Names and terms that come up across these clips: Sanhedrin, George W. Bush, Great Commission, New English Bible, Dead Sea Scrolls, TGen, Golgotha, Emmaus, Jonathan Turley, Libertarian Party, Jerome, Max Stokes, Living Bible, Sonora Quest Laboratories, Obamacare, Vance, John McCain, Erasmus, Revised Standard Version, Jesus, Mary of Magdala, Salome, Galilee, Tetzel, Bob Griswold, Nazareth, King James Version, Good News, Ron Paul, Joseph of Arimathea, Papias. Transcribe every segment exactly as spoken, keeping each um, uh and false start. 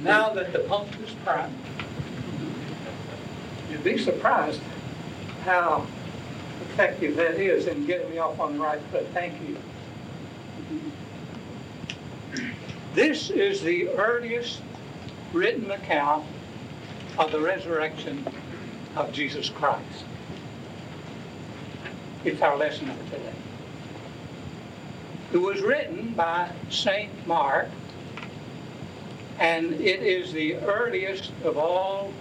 now that the pump is primed. You'd be surprised how effective that is in getting me off on the right foot. Thank you. This is the earliest written account of the resurrection of Jesus Christ. It's our lesson for today. It was written by Saint Mark, and it is the earliest of all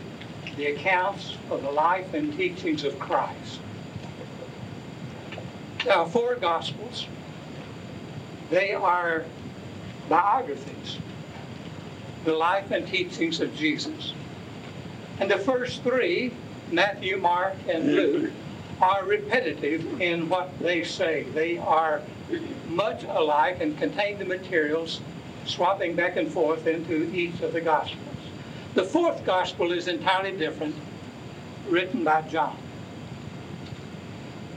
the accounts of the life and teachings of Christ. There are four Gospels. They are biographies, the life and teachings of Jesus. And the first three, Matthew, Mark, and Luke, are repetitive in what they say. They are much alike and contain the materials swapping back and forth into each of the Gospels. The fourth Gospel is entirely different, written by John.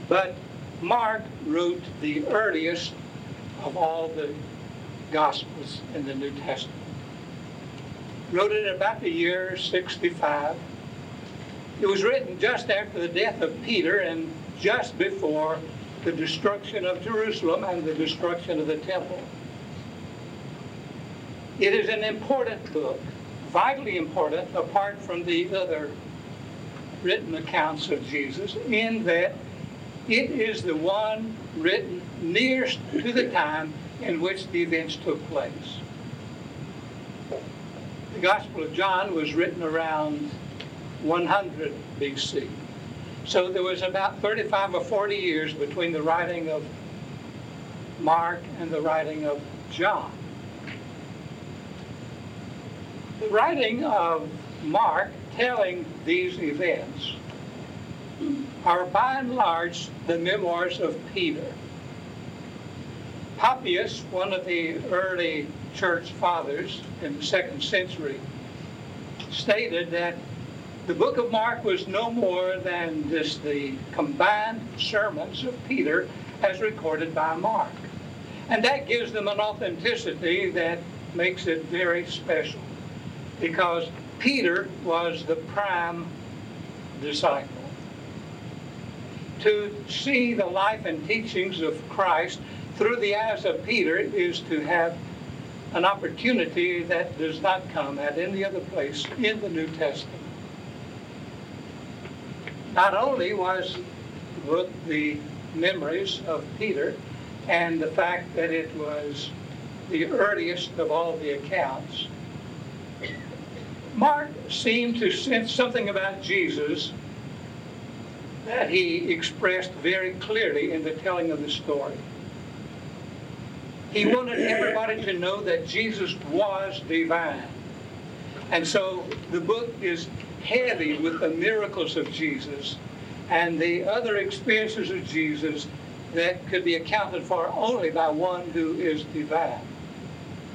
But Mark wrote the earliest of all the Gospels in the New Testament. Wrote it about the year sixty-five. It was written just after the death of Peter and just before the destruction of Jerusalem and the destruction of the temple. It is an important book, vitally important, apart from the other written accounts of Jesus, in that it is the one written nearest to the time in which the events took place. The Gospel of John was written around one hundred B C. So there was about thirty-five or forty years between the writing of Mark and the writing of John. The writing of Mark telling these events are by and large the memoirs of Peter. Papias, one of the early church fathers in the second century, stated that the book of Mark was no more than just the combined sermons of Peter as recorded by Mark. And that gives them an authenticity that makes it very special, because Peter was the prime disciple. To see the life and teachings of Christ through the eyes of Peter is to have an opportunity that does not come at any other place in the New Testament. Not only was the book the memories of Peter and the fact that it was the earliest of all the accounts, Mark seemed to sense something about Jesus that he expressed very clearly in the telling of the story. He wanted everybody to know that Jesus was divine. And so the book is heavy with the miracles of Jesus and the other experiences of Jesus that could be accounted for only by one who is divine.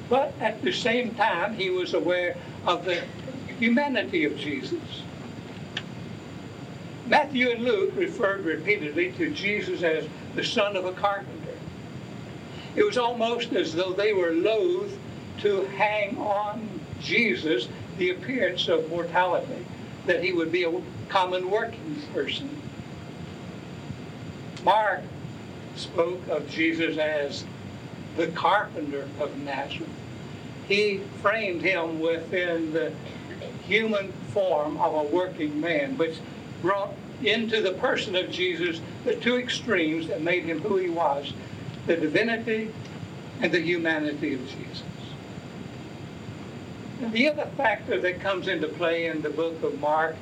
But at the same time, he was aware of the humanity of Jesus. Matthew and Luke referred repeatedly to Jesus as the son of a carpenter. It was almost as though they were loath to hang on Jesus the appearance of mortality, that he would be a common working person. Mark spoke of Jesus as the carpenter of Nazareth. He framed him within the human form of a working man, which brought into the person of Jesus the two extremes that made him who he was, the divinity and the humanity of Jesus. The other factor that comes into play in the book of Mark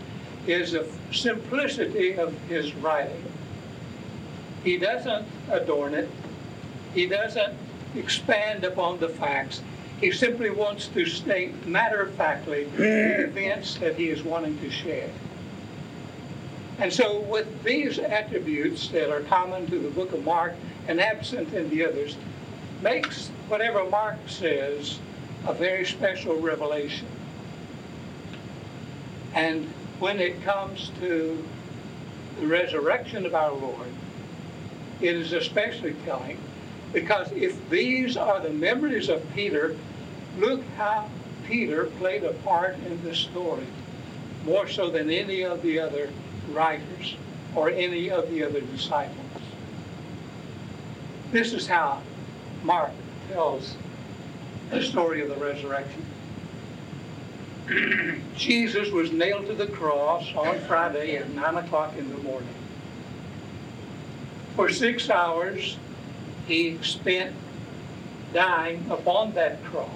is the simplicity of his writing. He doesn't adorn it. He doesn't expand upon the facts. He simply wants to state matter-of-factly the events that he is wanting to share. And so with these attributes that are common to the book of Mark and absent in the others, makes whatever Mark says a very special revelation. And when it comes to the resurrection of our Lord, it is especially telling, because if these are the memories of Peter, look how Peter played a part in this story, more so than any of the other writers or any of the other disciples. This is how Mark tells the story of the resurrection. Jesus was nailed to the cross on Friday at nine o'clock in the morning. For six hours, he spent dying upon that cross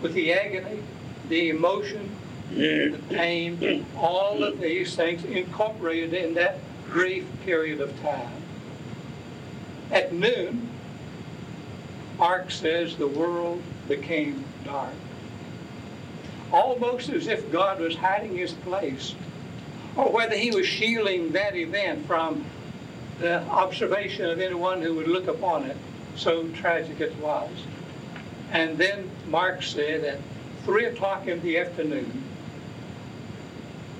with the agony, the emotion, the pain, all of these things incorporated in that brief period of time. At noon, Mark says the world became dark. Almost as if God was hiding his place, or whether he was shielding that event from the observation of anyone who would look upon it, so tragic it was. And then Mark said at three o'clock in the afternoon,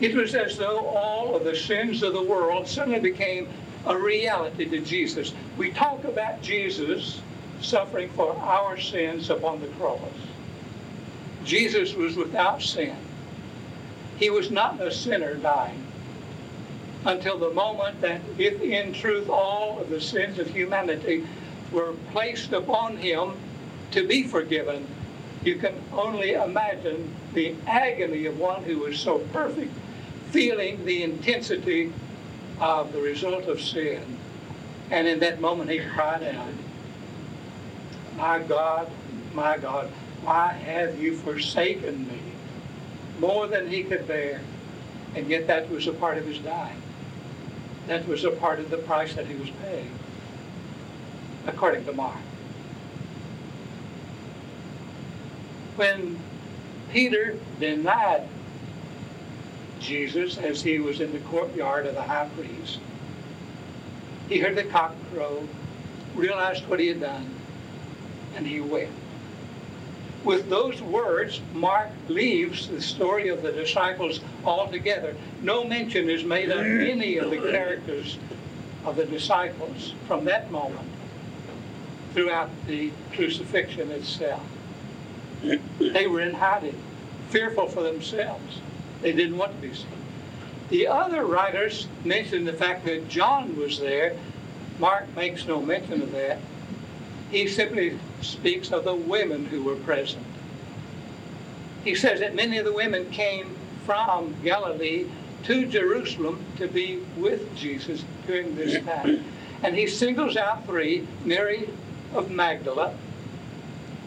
it was as though all of the sins of the world suddenly became a reality to Jesus. We talk about Jesus suffering for our sins upon the cross. Jesus was without sin. He was not a sinner dying until the moment that, if in truth all of the sins of humanity were placed upon him to be forgiven, you can only imagine the agony of one who was so perfect, feeling the intensity of the result of sin. And in that moment he cried out, "My God, my God, why have you forsaken me?" More than he could bear. And yet that was a part of his dying. That was a part of the price that he was paying, according to Mark. When Peter denied Jesus as he was in the courtyard of the high priest, he heard the cock crow, realized what he had done, and he wept. With those words, Mark leaves the story of the disciples altogether. No mention is made of any of the characters of the disciples from that moment throughout the crucifixion itself. They were in hiding, fearful for themselves. They didn't want to be seen. The other writers mention the fact that John was there. Mark makes no mention of that. He simply speaks of the women who were present. He says that many of the women came from Galilee to Jerusalem to be with Jesus during this time. And he singles out three: Mary of Magdala,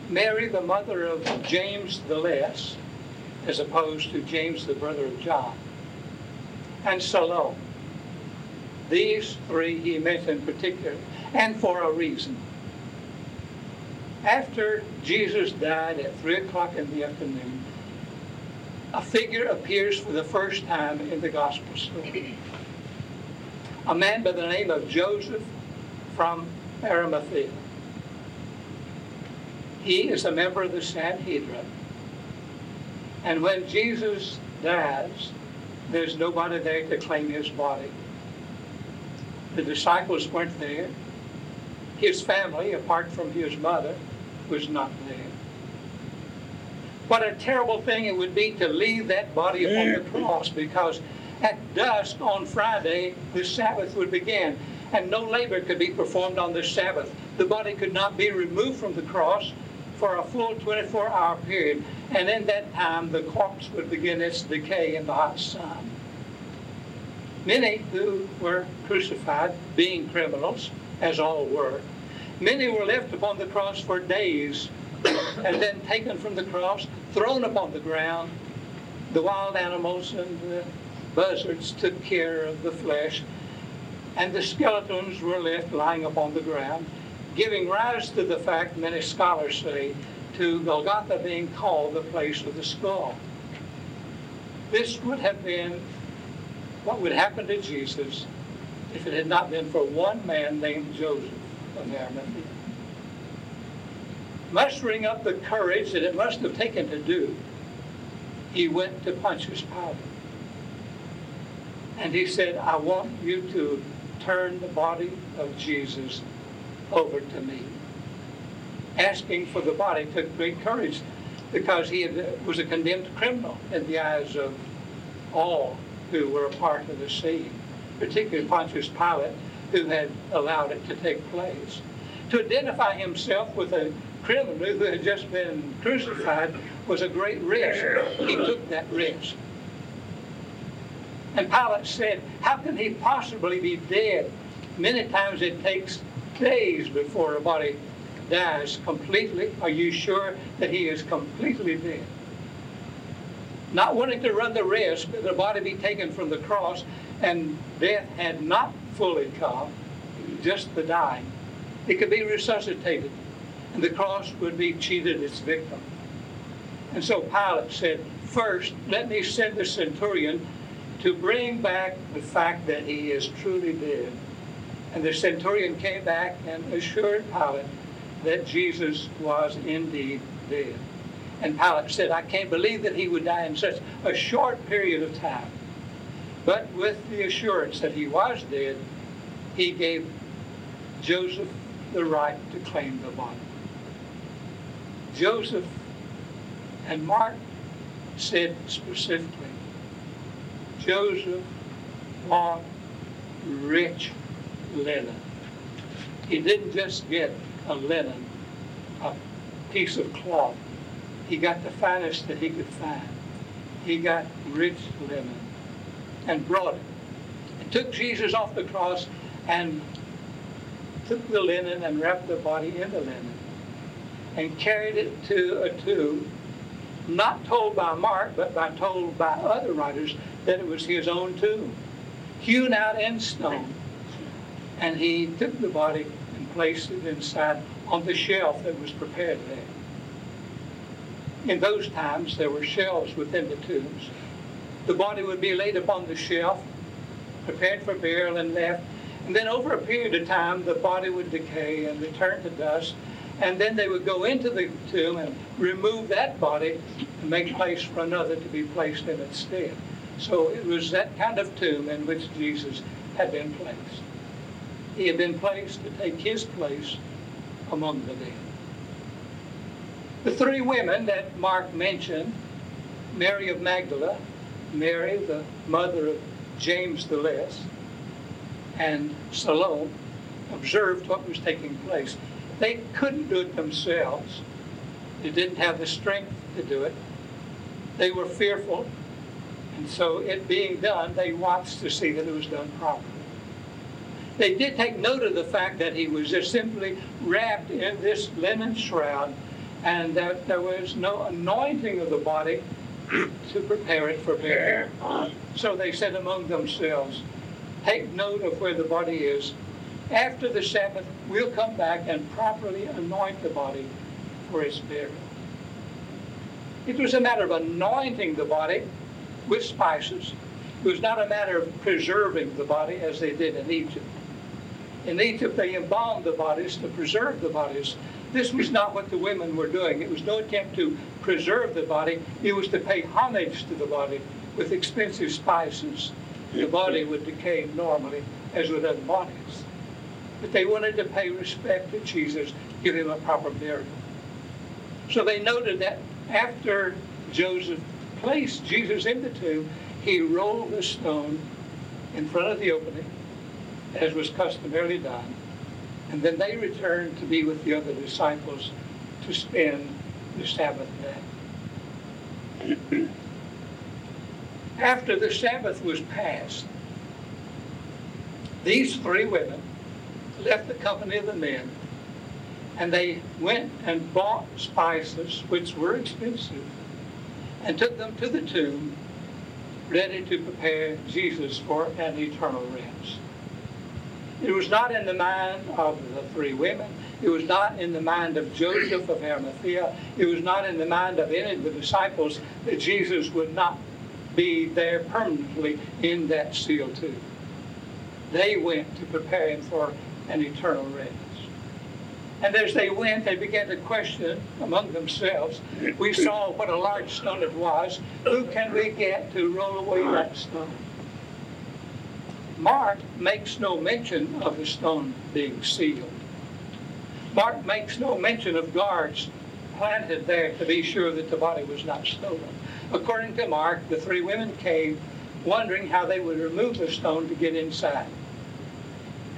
Mary the mother of James the Less, as opposed to James the brother of John, and Salome. These three he mentioned particularly, and for a reason. After Jesus died at three o'clock in the afternoon, a figure appears for the first time in the gospel story. A man by the name of Joseph from Arimathea. He is a member of the Sanhedrin. And when Jesus dies, there's nobody there to claim his body. The disciples weren't there. His family, apart from his mother, was not there. What a terrible thing it would be to leave that body upon the cross, because at dusk on Friday, the Sabbath would begin, and no labor could be performed on the Sabbath. The body could not be removed from the cross for a full twenty-four hour period, and in that time, the corpse would begin its decay in the hot sun. Many who were crucified, being criminals, as all were, many were left upon the cross for days and then taken from the cross, thrown upon the ground. The wild animals and the buzzards took care of the flesh, and the skeletons were left lying upon the ground, giving rise to the fact, many scholars say, to Golgotha being called the place of the skull. This would have been what would happen to Jesus if it had not been for one man named Joseph of Arimathea. Mustering up the courage that it must have taken to do, he went to Pontius Pilate. And he said, "I want you to turn the body of Jesus over to me." Asking for the body took great courage. because he had, was a condemned criminal in the eyes of all who were a part of the scene, particularly Pontius Pilate, who had allowed it to take place. To identify himself with a criminal who had just been crucified was a great risk. He took that risk. And Pilate said, how can he possibly be dead? Many times it takes days before a body dies completely. Are you sure that he is completely dead? Not wanting to run the risk that the body be taken from the cross, and death had not fully come, just the dying. It could be resuscitated, and the cross would be cheated its victim. And so Pilate said, first, let me send the centurion to bring back the fact that he is truly dead. And the centurion came back and assured Pilate that Jesus was indeed dead. And Pilate said, I can't believe that he would die in such a short period of time. But with the assurance that he was dead, he gave Joseph the right to claim the body. Joseph and Mark said specifically, Joseph bought rich linen. He didn't just get a linen, a piece of cloth. He got the finest that he could find. He got rich linen and brought it. And took Jesus off the cross and took the linen and wrapped the body in the linen and carried it to a tomb, not told by Mark, but by told by other writers that it was his own tomb, hewn out in stone. And he took the body and placed it inside on the shelf that was prepared there. In those times, there were shelves within the tombs. The body would be laid upon the shelf, prepared for burial and left. And then over a period of time, the body would decay and return to dust. And then they would go into the tomb and remove that body and make place for another to be placed in its stead. So it was that kind of tomb in which Jesus had been placed. He had been placed to take his place among the dead. The three women that Mark mentioned, Mary of Magdala, Mary, the mother of James the Less, and Salome, observed what was taking place. They couldn't do it themselves. They didn't have the strength to do it. They were fearful, and so it being done, they watched to see that it was done properly. They did take note of the fact that he was just simply wrapped in this linen shroud, and that there was no anointing of the body to prepare it for burial. So they said among themselves, take note of where the body is. After the Sabbath, we'll come back and properly anoint the body for its burial. It was a matter of anointing the body with spices. It was not a matter of preserving the body as they did in Egypt. In Egypt, they embalmed the bodies to preserve the bodies. This was not what the women were doing. It was no attempt to preserve the body. It was to pay homage to the body with expensive spices. The body would decay normally, as with other bodies. But they wanted to pay respect to Jesus, give him a proper burial. So they noted that after Joseph placed Jesus in the tomb, he rolled the stone in front of the opening, as was customarily done. And then they returned to be with the other disciples to spend the Sabbath day. After the Sabbath was passed, these three women left the company of the men, and they went and bought spices, which were expensive, and took them to the tomb, ready to prepare Jesus for an eternal rest. It was not in the mind of the three women. It was not in the mind of Joseph of Arimathea. It was not in the mind of any of the disciples that Jesus would not be there permanently in that sealed tomb. They went to prepare him for an eternal rest. And as they went, they began to question among themselves. We saw what a large stone it was. Who can we get to roll away that stone? Mark makes no mention of the stone being sealed. Mark makes no mention of guards planted there to be sure that the body was not stolen. According to Mark, the three women came wondering how they would remove the stone to get inside.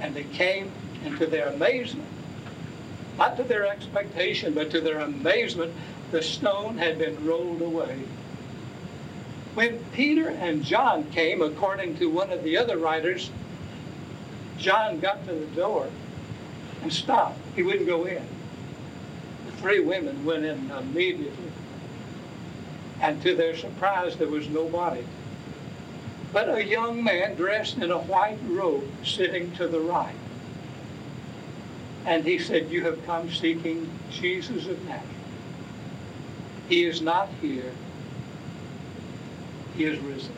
And they came, and to their amazement, not to their expectation, but to their amazement, the stone had been rolled away. When Peter and John came, according to one of the other writers, John got to the door and stopped. He wouldn't go in. The three women went in immediately. And to their surprise, there was no body, but a young man dressed in a white robe sitting to the right. And he said, "You have come seeking Jesus of Nazareth. He is not here. He is risen.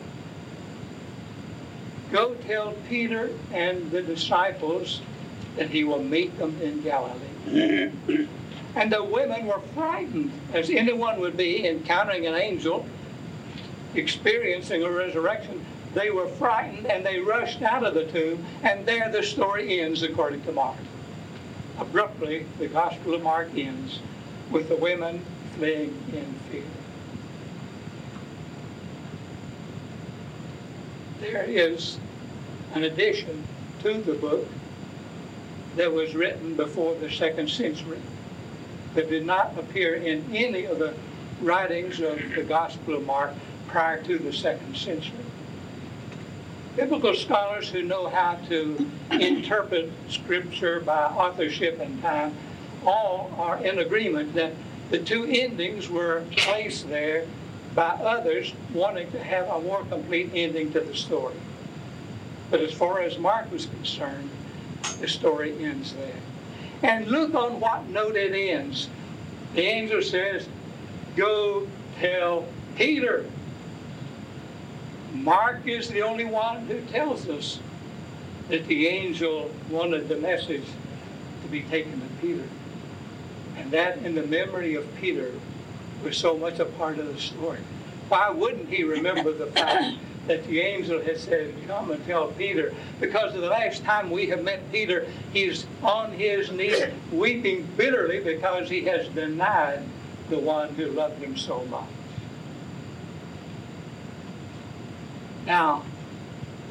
Go tell Peter and the disciples that he will meet them in Galilee." And the women were frightened, as anyone would be encountering an angel, experiencing a resurrection. They were frightened, and they rushed out of the tomb, and there the story ends according to Mark. Abruptly, the Gospel of Mark ends with the women fleeing in fear. There is an addition to the book that was written before the second century that did not appear in any of the writings of the Gospel of Mark prior to the second century. Biblical scholars who know how to interpret Scripture by authorship and time all are in agreement that the two endings were placed there by others wanting to have a more complete ending to the story. But as far as Mark was concerned, the story ends there. And look on what note it ends. The angel says, "Go tell Peter." Mark is the only one who tells us that the angel wanted the message to be taken to Peter. And that, in the memory of Peter, was so much a part of the story. Why wouldn't he remember the fact that the angel had said, "Come and tell Peter"? Because of the last time we have met Peter, he's on his knees weeping bitterly because he has denied the one who loved him so much. Now,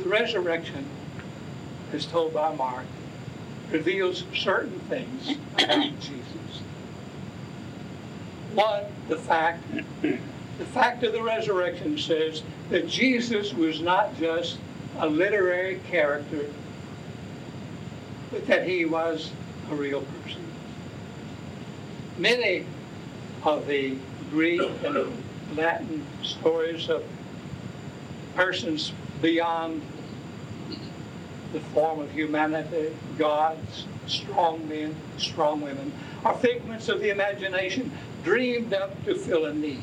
the resurrection, as told by Mark, reveals certain things about Jesus. One, the fact, the fact of the resurrection says that Jesus was not just a literary character, but that he was a real person. Many of the Greek and Latin stories of persons beyond the form of humanity, gods, strong men, strong women, are figments of the imagination dreamed up to fill a need.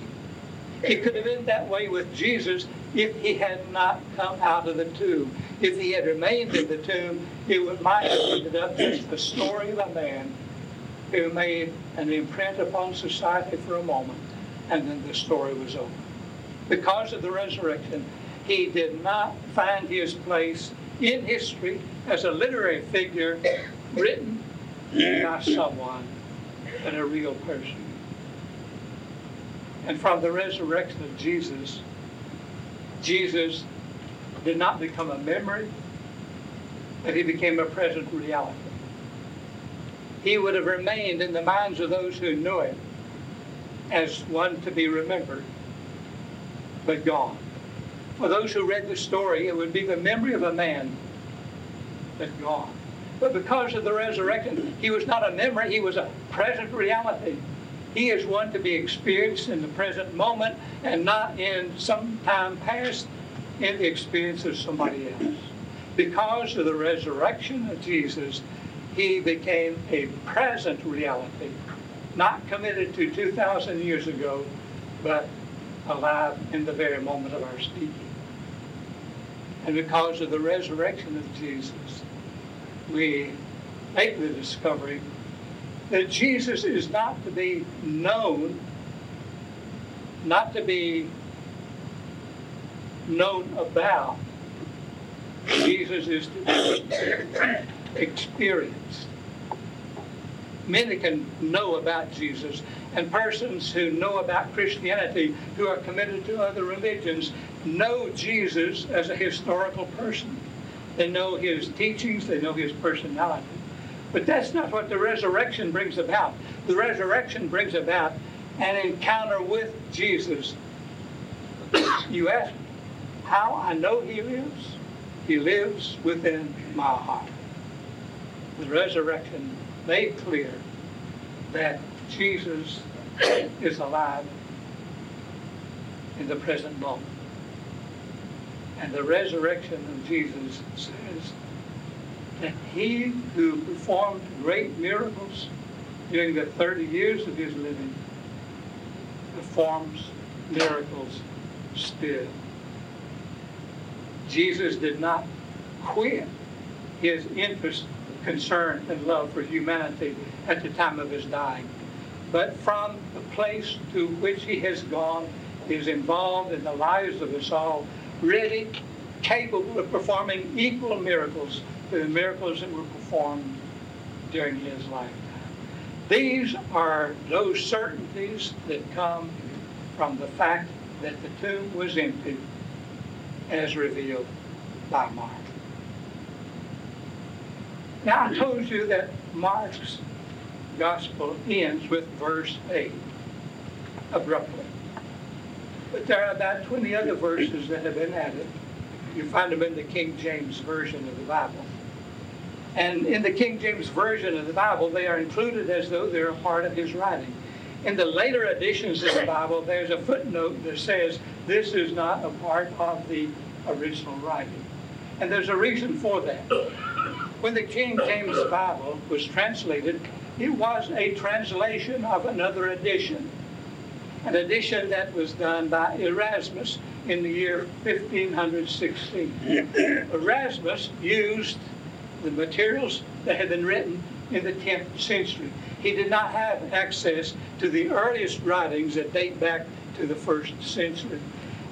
It could have been that way with Jesus if he had not come out of the tomb. If he had remained in the tomb, it might have ended up just the story of a man who made an imprint upon society for a moment, and then the story was over. Because of the resurrection, he did not find his place in history as a literary figure written by someone, but a real person. And from the resurrection of Jesus, Jesus did not become a memory, but he became a present reality. He would have remained in the minds of those who knew him as one to be remembered, but gone. For those who read the story, it would be the memory of a man, but gone. But because of the resurrection, he was not a memory, he was a present reality. He is one to be experienced in the present moment and not in some time past in the experience of somebody else. Because of the resurrection of Jesus, he became a present reality, not committed to two thousand years ago, but alive in the very moment of our speaking. And because of the resurrection of Jesus, we make the discovery that Jesus is not to be known, not to be known about. Jesus is to be experienced. many can know about Jesus, and persons who know about Christianity, who are committed to other religions, know Jesus as a historical person. They know his teachings, they know his personality. But that's not what the resurrection brings about. The resurrection brings about an encounter with Jesus. You ask how I know he lives? He lives within my heart. The resurrection made clear that Jesus is alive in the present moment. And the resurrection of Jesus says that he who performed great miracles during the thirty years of his living performs miracles still. Jesus did not quit his interest, concern, and love for humanity at the time of his dying, but from the place to which he has gone, he is involved in the lives of us all, really capable of performing equal miracles to the miracles that were performed during his lifetime. These are those certainties that come from the fact that the tomb was empty, as revealed by Mark. Now, I told you that Mark's gospel ends with verse eight, abruptly. But there are about twenty other verses that have been added. You find them in the King James Version of the Bible. And in the King James Version of the Bible, they are included as though they're a part of his writing. In the later editions of the Bible, there's a footnote that says this is not a part of the original writing. And there's a reason for that. When the King James Bible was translated, it was a translation of another edition, an edition that was done by Erasmus in the year fifteen sixteen. Erasmus used the materials that had been written in the tenth century. He did not have access to the earliest writings that date back to the first century.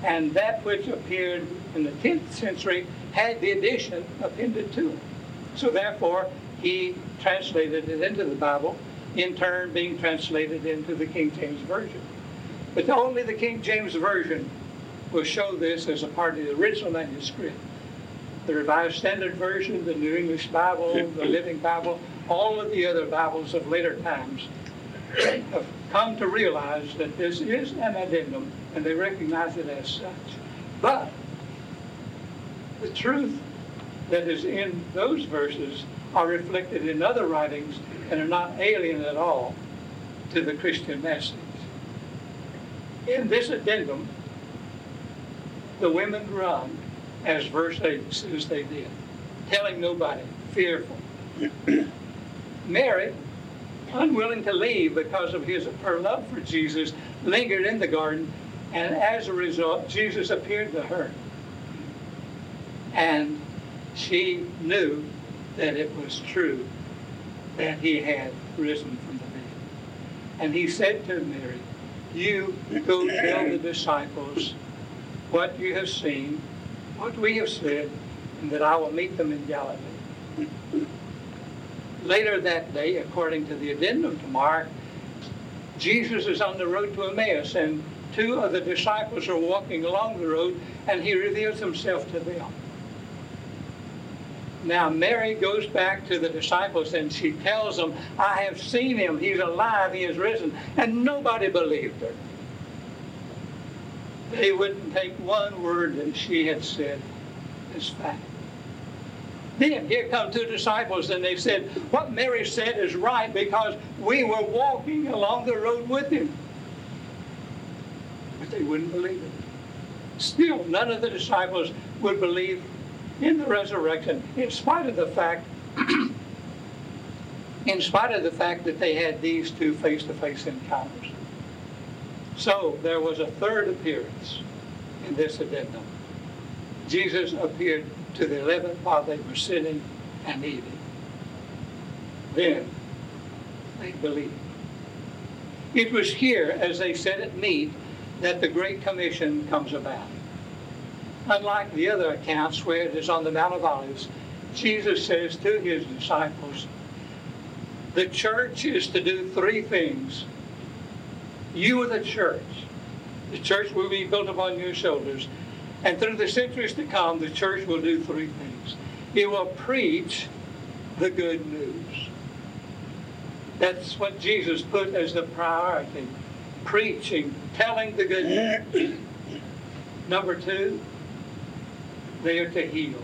And that which appeared in the tenth century had the addition appended to it. So therefore, he translated it into the Bible, in turn being translated into the King James Version. But only the King James Version will show this as a part of the original manuscript. The Revised Standard Version, the New English Bible, the Living Bible, all of the other Bibles of later times have come to realize that this is an addendum, and they recognize it as such. But the truth that is in those verses are reflected in other writings and are not alien at all to the Christian message. In this addendum, the women run, as verse eight says they did, telling nobody, fearful. Mary, unwilling to leave because of his, her love for Jesus, lingered in the garden, and as a result, Jesus appeared to her. And she knew that it was true that he had risen from the dead. And he said to Mary, "You go tell the disciples what you have seen, what we have said, and that I will meet them in Galilee." Later that day, according to the addendum to Mark, Jesus is on the road to Emmaus, and two of the disciples are walking along the road, and he reveals himself to them. Now Mary goes back to the disciples and she tells them, "I have seen him, he's alive, he is risen," and nobody believed her. They wouldn't take one word that she had said as fact. Then here come two disciples, and they said, "What Mary said is right, because we were walking along the road with him." But they wouldn't believe it. Still, none of the disciples would believe in the resurrection, in spite of the fact, in spite of the fact that they had these two face-to-face encounters. So there was a third appearance in this addendum. Jesus appeared to the eleven while they were sitting and eating. Then they believed. It was here, as they sat at meat, that the Great Commission comes about. Unlike the other accounts where it is on the Mount of Olives, Jesus says to his disciples, The church is to do three things. You are the church. The church will be built upon your shoulders. And through the centuries to come, the church will do three things. It will preach the good news. That's what Jesus put as the priority. Preaching, telling the good news. Number two, they are to heal.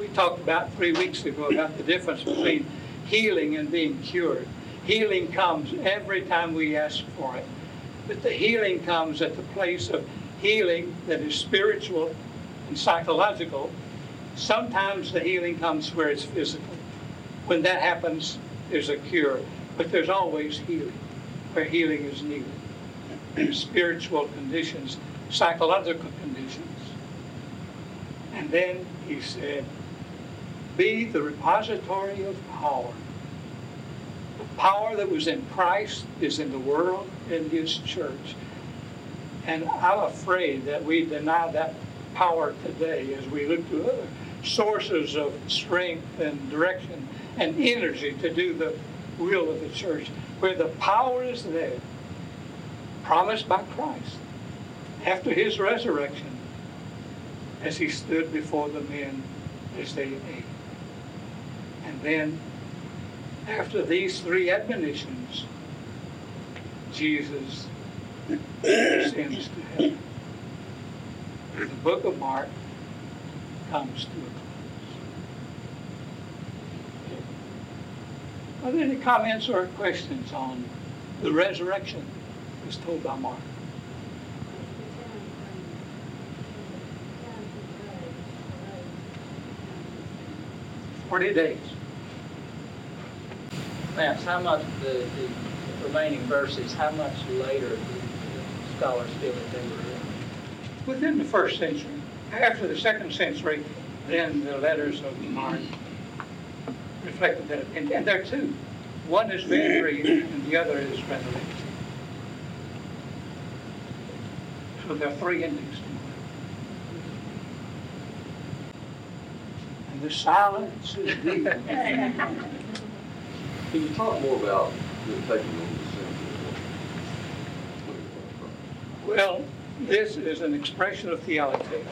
We talked about three weeks ago about the difference between healing and being cured. Healing comes every time we ask for it. But the healing comes at the place of healing that is spiritual and psychological. Sometimes the healing comes where it's physical. When that happens, there's a cure. But there's always healing, where healing is needed. Spiritual conditions, psychological conditions. And then he said, be the repository of power. The power that was in Christ is in the world, in His church. And I'm afraid that we deny that power today as we look to other sources of strength and direction and energy to do the will of the church, where the power is there, promised by Christ after His resurrection, as He stood before the men as they ate. And then, after these three admonitions, Jesus ascends to heaven. The book of Mark comes to a close. Are there any comments or questions on the resurrection as told by Mark? Forty days. Max, how much the, the remaining verses? How much later do the scholars feel that they were written? Within the first century. After the second century, then the letters of Mark reflected that opinion. And there are two. One is being read, and the other is resurrected. So there are three endings. And the silence is deep. Can you talk more about the taking over the century? Well, this is an expression of theology,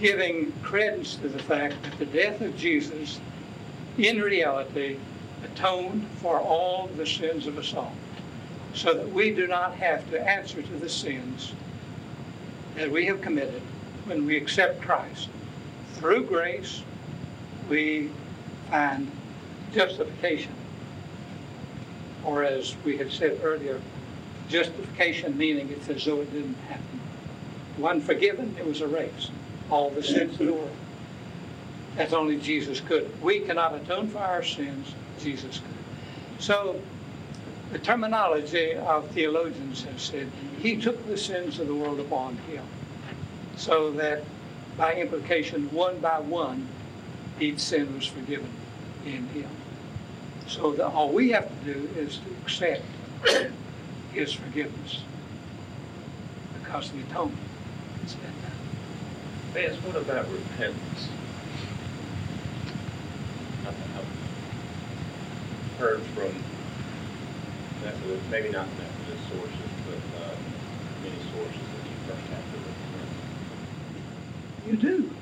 giving credence to the fact that the death of Jesus, in reality, atoned for all the sins of us all, so that we do not have to answer to the sins that we have committed when we accept Christ. Through grace, we find justification, or as we had said earlier, justification meaning it's as though it didn't happen. One forgiven, it was erased. All the sins of the world. That's only Jesus could. We cannot atone for our sins. Jesus could. So the terminology of theologians has said, He took the sins of the world upon Him, so that by implication, one by one, each sin was forgiven in Him. So that all we have to do is to accept His forgiveness, because the atonement is that time. Vance, what about repentance? I think I've heard from Methodist, maybe not Methodist sources, but uh, many sources that you first have to repent.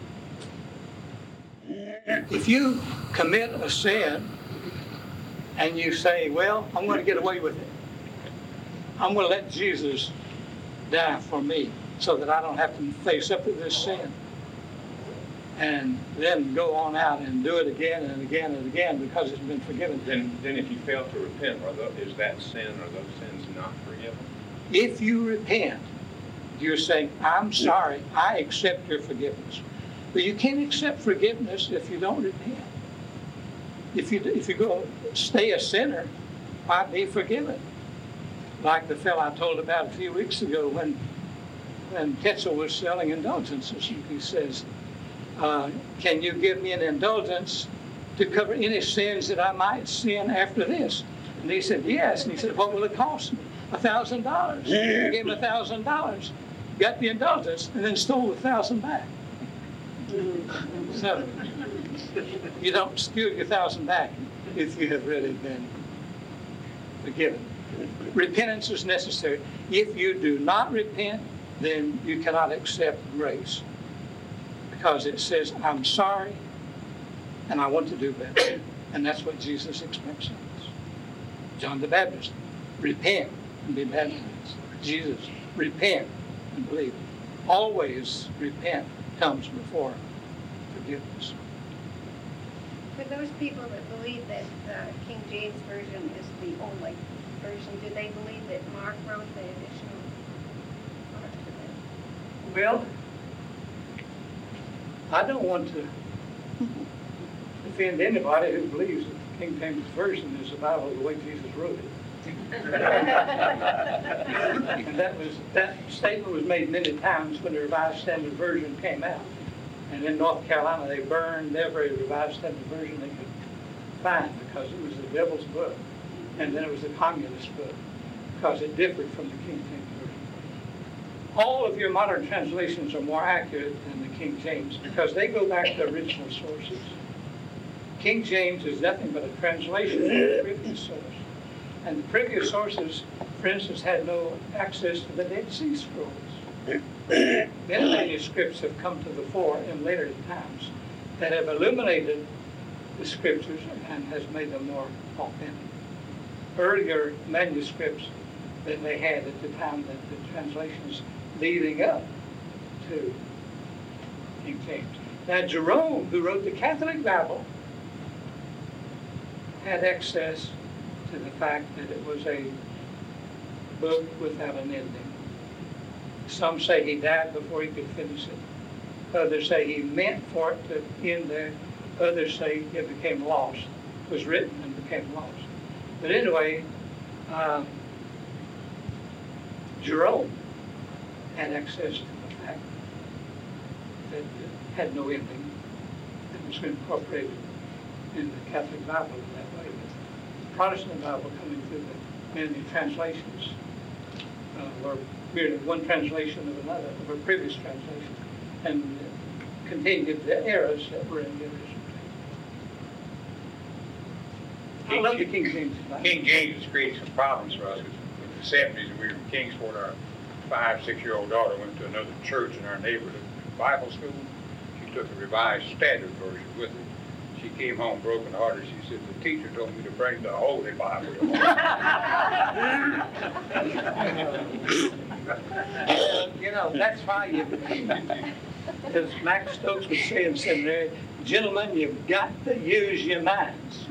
You do. If you commit a sin and you say, well, I'm going to get away with it. I'm going to let Jesus die for me so that I don't have to face up to this sin and then go on out and do it again and again and again because it's been forgiven. Then, then if you fail to repent, are those, is that sin or those sins not forgiven? If you repent, you're saying, I'm sorry, I accept your forgiveness. But you can't accept forgiveness if you don't repent. If you, if you go stay a sinner, why be forgiven? Like the fellow I told about a few weeks ago when when Tetzel was selling indulgences. He says, uh, can you give me an indulgence to cover any sins that I might sin after this? And he said, yes. And he said, what will it cost me? A thousand dollars. I gave him a thousand dollars, got the indulgence, and then stole a thousand back. So you don't steal your thousand back. if you have really been forgiven. Repentance is necessary. If you do not repent, then you cannot accept grace, because it says, I'm sorry, and I want to do better. And that's what Jesus expects of us. John the Baptist, repent and be baptized. Jesus, repent and believe. Always repent comes before forgiveness. For those people that believe that the King James Version is the only version, do they believe that Mark wrote the additional part to them? Well, I don't want to offend anybody who believes that the King James Version is the Bible the way Jesus wrote it. And that was that statement was made many times when the Revised Standard Version came out. And in North Carolina, they burned every Revised Standard Version they could find because it was the devil's book. And then it was the communist book because it differed from the King James Version. All of your modern translations are more accurate than the King James because they go back to original sources. King James is nothing but a translation of the previous source. And the previous sources, for instance, had no access to the Dead Sea Scrolls. Many manuscripts have come to the fore in later times that have illuminated the scriptures and has made them more authentic. Earlier manuscripts that they had at the time, that the translations leading up to King James. Now Jerome, who wrote the Catholic Bible, had access to the fact that it was a book without an ending. Some say he died before he could finish it. Others say he meant for it to end there. Others say it became lost. It was written and became lost. But anyway, um, Jerome had access to the fact that it had no ending. It was incorporated in the Catholic Bible in that way. The Protestant Bible coming through the many translations uh, were merely one translation of another, of a previous translation, and uh, continued the errors that were in the original. I love the King James Bible. King James has created some problems for us. In the seventies, we were in Kingsport. Our five, six-year-old daughter went to another church in our neighborhood, Bible school. She took the Revised Standard Version with her. She came home broken-hearted. She said, the teacher told me to bring the Holy Bible home. uh, you know, that's why you, as Max Stokes would say in seminary, gentlemen, you've got to use your minds.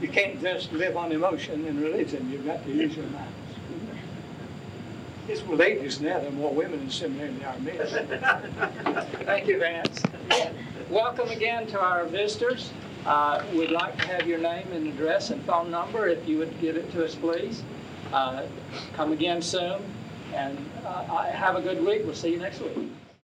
You can't just live on emotion in religion. You've got to use your minds. It's well, ladies now. There are more women in seminary than there are men. Thank you, Vance. Welcome again to our visitors. Uh, we'd like to have your name and address and phone number if you would give it to us, please. Uh, come again soon, and uh, have a good week. We'll see you next week.